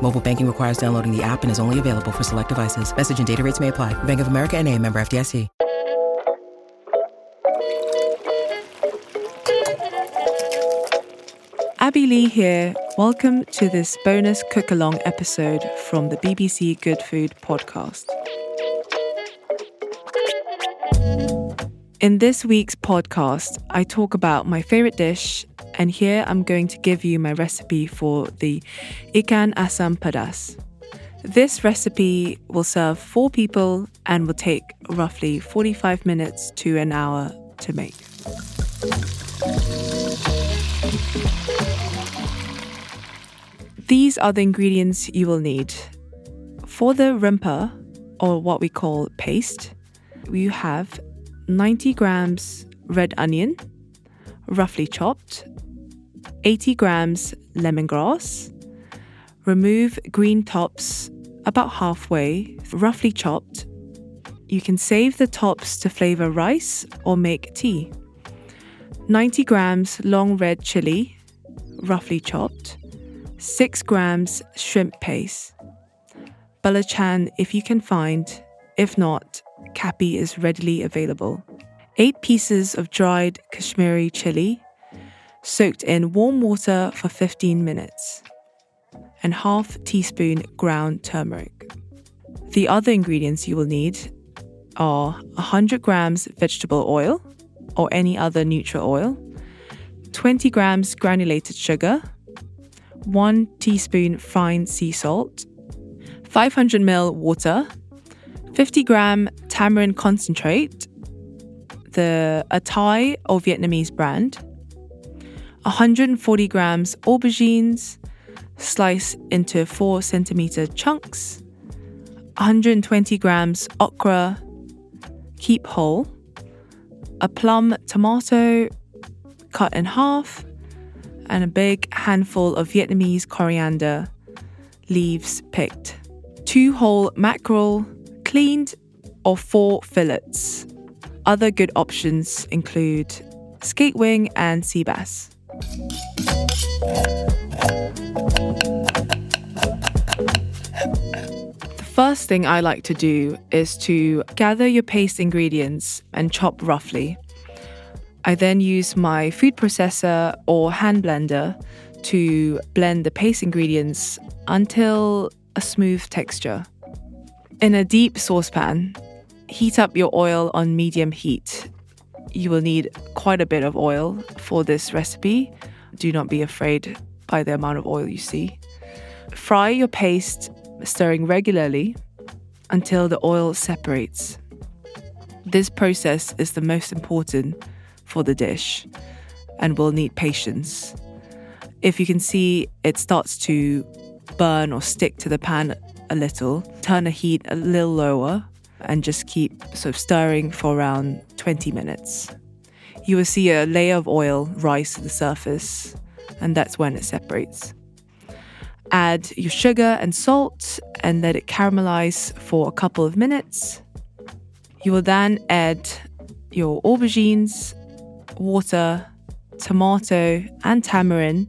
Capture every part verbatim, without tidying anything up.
Mobile banking requires downloading the app and is only available for select devices. Message and data rates may apply. Bank of America N A, member F D I C. Abby Lee here. Welcome to this bonus cook-along episode from the B B C Good Food podcast. In this week's podcast, I talk about my favourite dish, and here I'm going to give you my recipe for the Ikan Assam Pedas. This recipe will serve four people and will take roughly forty-five minutes to an hour to make. These are the ingredients you will need. For the rempah, or what we call paste, you have ninety grams red onion, roughly chopped, eighty grams lemongrass, remove green tops about halfway, roughly chopped. You can save the tops to flavour rice or make tea. ninety grams long red chilli, roughly chopped, six grams shrimp paste. Balachan if you can find, if not, cappy is readily available. Eight pieces of dried Kashmiri chili, soaked in warm water for fifteen minutes, and half teaspoon ground turmeric. The other ingredients you will need are one hundred grams vegetable oil or any other neutral oil, twenty grams granulated sugar, one teaspoon fine sea salt, five hundred milliliters water, fifty gram tamarind concentrate, the a Thai or Vietnamese brand, one hundred forty grams aubergines, sliced into four centimeter chunks, one hundred twenty grams okra, keep whole, a plum tomato, cut in half, and a big handful of Vietnamese coriander, leaves picked, two whole mackerel, cleaned, or four fillets. Other good options include skate wing and sea bass. The first thing I like to do is to gather your paste ingredients and chop roughly. I then use my food processor or hand blender to blend the paste ingredients until a smooth texture. In a deep saucepan, heat up your oil on medium heat. You will need quite a bit of oil for this recipe. Do not be afraid by the amount of oil you see. Fry your paste, stirring regularly until the oil separates. This process is the most important for the dish. and will need patience. If you can see it starts to burn or stick to the pan a little, turn the heat a little lower and just keep sort of stirring for around twenty minutes. You will see a layer of oil rise to the surface, and that's when it separates. Add your sugar and salt and let it caramelize for a couple of minutes. You will then add your aubergines, water, tomato and tamarind.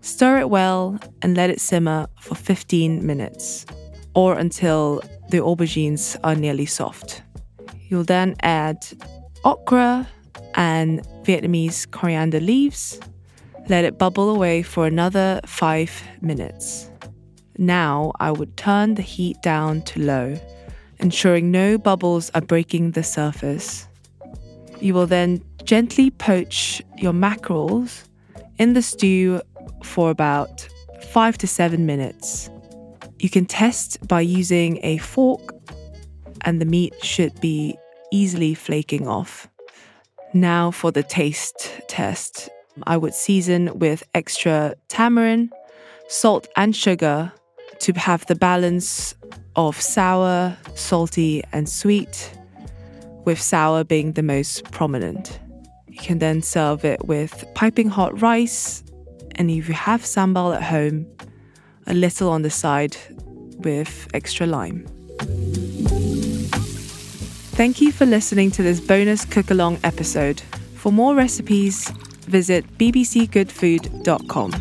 Stir it well and let it simmer for fifteen minutes or until the aubergines are nearly soft. You'll then add okra and Vietnamese coriander leaves. Let it bubble away for another five minutes. Now I would turn the heat down to low, ensuring no bubbles are breaking the surface. You will then gently poach your mackerels in the stew for about five to seven minutes. You can test by using a fork, and the meat should be easily flaking off. Now for the taste test. I would season with extra tamarind, salt and sugar to have the balance of sour, salty and sweet, with sour being the most prominent. You can then serve it with piping hot rice, and if you have sambal at home, a little on the side with extra lime. Thank you for listening to this bonus cook-along episode. For more recipes, visit b b c good food dot com.